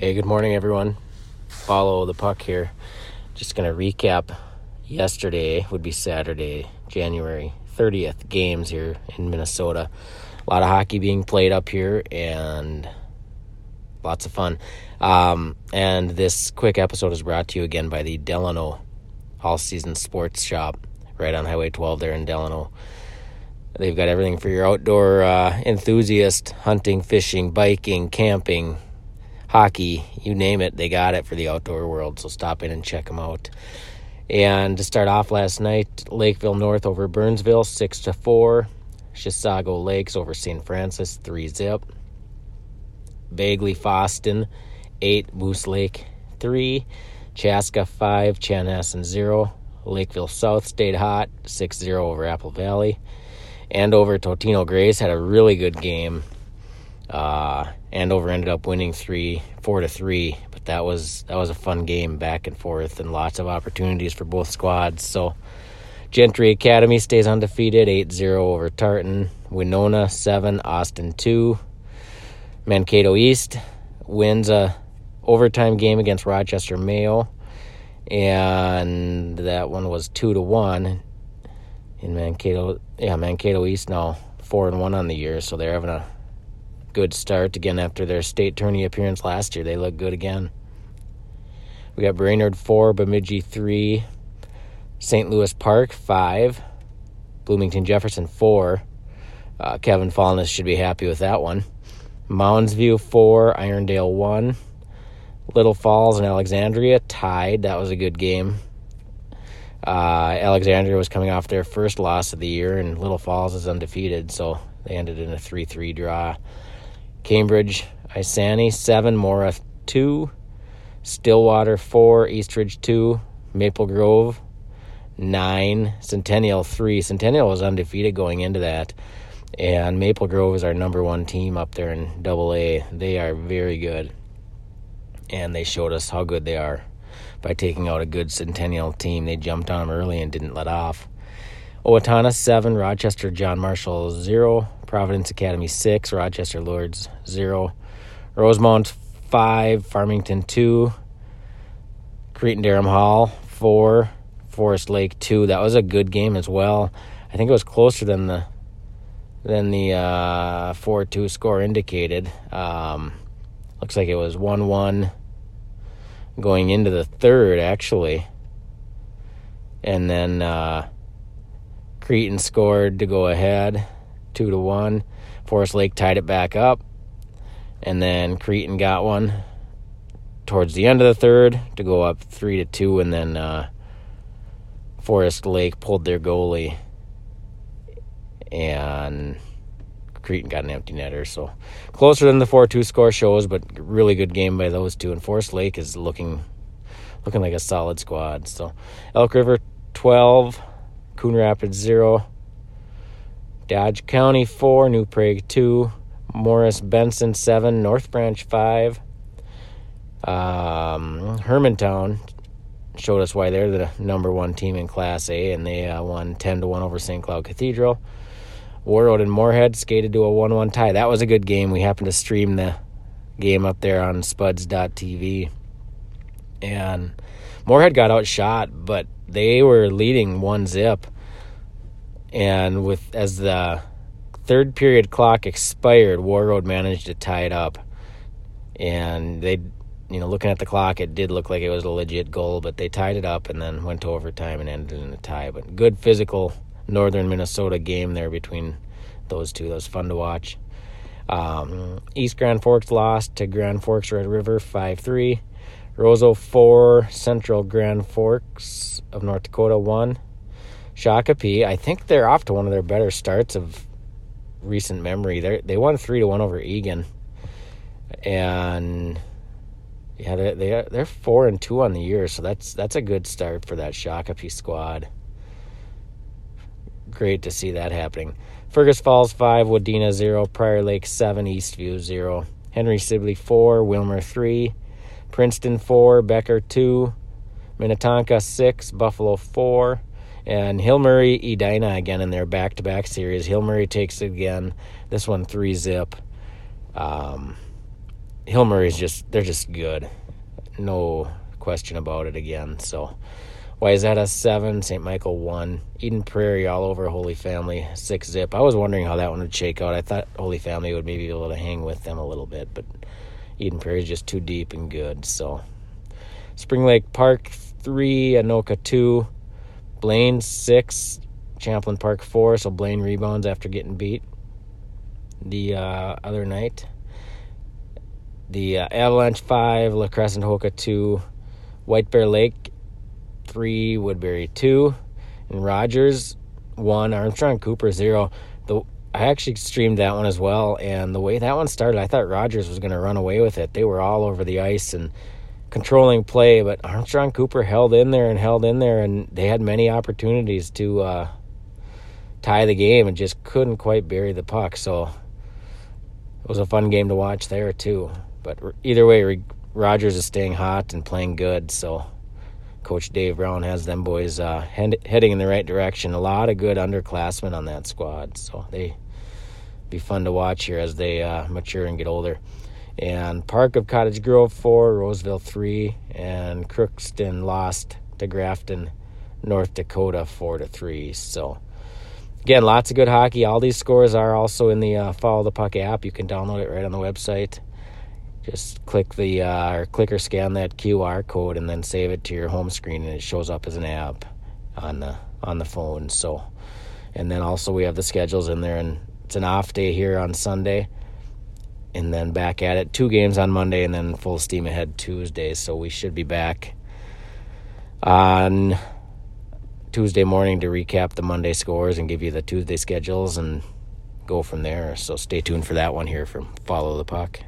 Hey, good morning, everyone. Follow the puck here. Just going to recap yesterday, would be Saturday, January 30th, games here in Minnesota. A lot of hockey being played up here and lots of fun. And this quick episode is brought to you again by the Delano All-Season Sports Shop right on Highway 12 there in Delano. They've got everything for your outdoor enthusiast, hunting, fishing, biking, camping, hockey, you name it, they got it for the outdoor world, so stop in and check them out. And to start off last night, Lakeville North over Burnsville, 6-4. Chisago Lakes over St. Francis, 3-0. Bagley Foston, 8, Moose Lake, 3. Chaska, 5, Chanhassen, 0. Lakeville South stayed hot, 6-0 over Apple Valley. And over Totino-Grace had a really good game. Andover ended up winning 4-3, but that was a fun game, back and forth, and lots of opportunities for both squads. So Gentry Academy stays undefeated, 8-0 over Tartan. Winona 7, Austin 2. Mankato East wins a overtime game against Rochester Mayo, and that one was 2-1 in Mankato. Yeah, Mankato East now 4-1 on the year, so they're having a good start again after their state tourney appearance last year. They look good again. We got Brainerd 4, Bemidji 3, St. Louis Park 5, Bloomington Jefferson 4. Kevin Fallness should be happy with that one. Mounds View 4, Irondale 1. Little Falls and Alexandria tied. That was a good game. Alexandria was coming off their first loss of the year, and Little Falls is undefeated, so they ended in a 3-3 draw. Cambridge, Isani 7, Mora 2, Stillwater 4, Eastridge 2, Maple Grove 9, Centennial 3. Centennial was undefeated going into that, and Maple Grove is our number one team up there in AA. They are very good, and they showed us how good they are by taking out a good Centennial team. They jumped on them early and didn't let off. Owatonna 7, Rochester John Marshall 0, Providence Academy 6, Rochester Lords 0, Rosemount 5, Farmington 2, Cretan Durham Hall 4, Forest Lake 2. That was a good game as well. I think it was closer than the 4-2 score indicated. Looks like it was 1-1 going into the third, actually, and then Cretan scored to go ahead, 2-1. Forest Lake tied it back up, and then Cretan got one towards the end of the third to go up 3-2, and then Forest Lake pulled their goalie, and Cretan got an empty netter. So closer than the 4-2 score shows, but really good game by those two. And Forest Lake is looking like a solid squad. So Elk River 12. Coon Rapids 0, Dodge County 4, New Prague 2, Morris Benson 7, North Branch 5. Hermantown showed us why they're the number one team in Class A, and they won 10-1 over St. Cloud Cathedral. Warroad and Moorhead skated to a 1-1 tie. That was a good game. We happened to stream the game up there on spuds.tv, and Moorhead got outshot, but they were leading 1-0, and as the third period clock expired, Warroad managed to tie it up. And they, looking at the clock, it did look like it was a legit goal, but they tied it up and then went to overtime and ended in a tie. But good physical northern Minnesota game there between those two. That was fun to watch. East Grand Forks lost to Grand Forks Red River 5-3. Roseau 4, Central Grand Forks of North Dakota 1. Shakopee, I think they're off to one of their better starts of recent memory. They won 3-1 over Egan, and yeah, they're 4-2 on the year, so that's a good start for that Shakopee squad. Great to see that happening. Fergus Falls 5, Wadena 0, Prior Lake 7, Eastview 0, Henry Sibley 4, Wilmer 3. Princeton 4, Becker 2, Minnetonka 6, Buffalo 4, and Hill Murray Edina again in their back-to-back series. Hill Murray takes it again, this one 3-0. Hill Murray's just, they're just good. No question about it again. So Wayzata 7, St. Michael 1, Eden Prairie all over Holy Family 6-0. I was wondering how that one would shake out. I thought Holy Family would maybe be able to hang with them a little bit, but Eden Prairie's just too deep and good. So Spring Lake Park 3, Anoka 2, Blaine 6, Champlain Park 4. So Blaine rebounds after getting beat the other night. The Avalanche 5, La Crescent Hoka 2, White Bear Lake 3, Woodbury 2, and Rogers 1, Armstrong Cooper 0. I actually streamed that one as well, and the way that one started, I thought Rogers was going to run away with it. They were all over the ice and controlling play, but Armstrong Cooper held in there, and they had many opportunities to tie the game and just couldn't quite bury the puck. So it was a fun game to watch there too. But either way, Rogers is staying hot and playing good, so Coach Dave Brown has them boys heading in the right direction. A lot of good underclassmen on that squad, so they be fun to watch here as they mature and get older. And Park of Cottage Grove 4, Roseville 3, and Crookston lost to Grafton, North Dakota 4-3. So again, lots of good hockey. All these scores are also in the Follow the Puck app. You can download it right on the website. Just click the or scan that QR code and then save it to your home screen, and it shows up as an app on the phone. So, and then also we have the schedules in there, and it's an off day here on Sunday, and then back at it 2 games on Monday, and then full steam ahead Tuesday. So we should be back on Tuesday morning to recap the Monday scores and give you the Tuesday schedules and go from there. So stay tuned for that one here from Follow the Puck.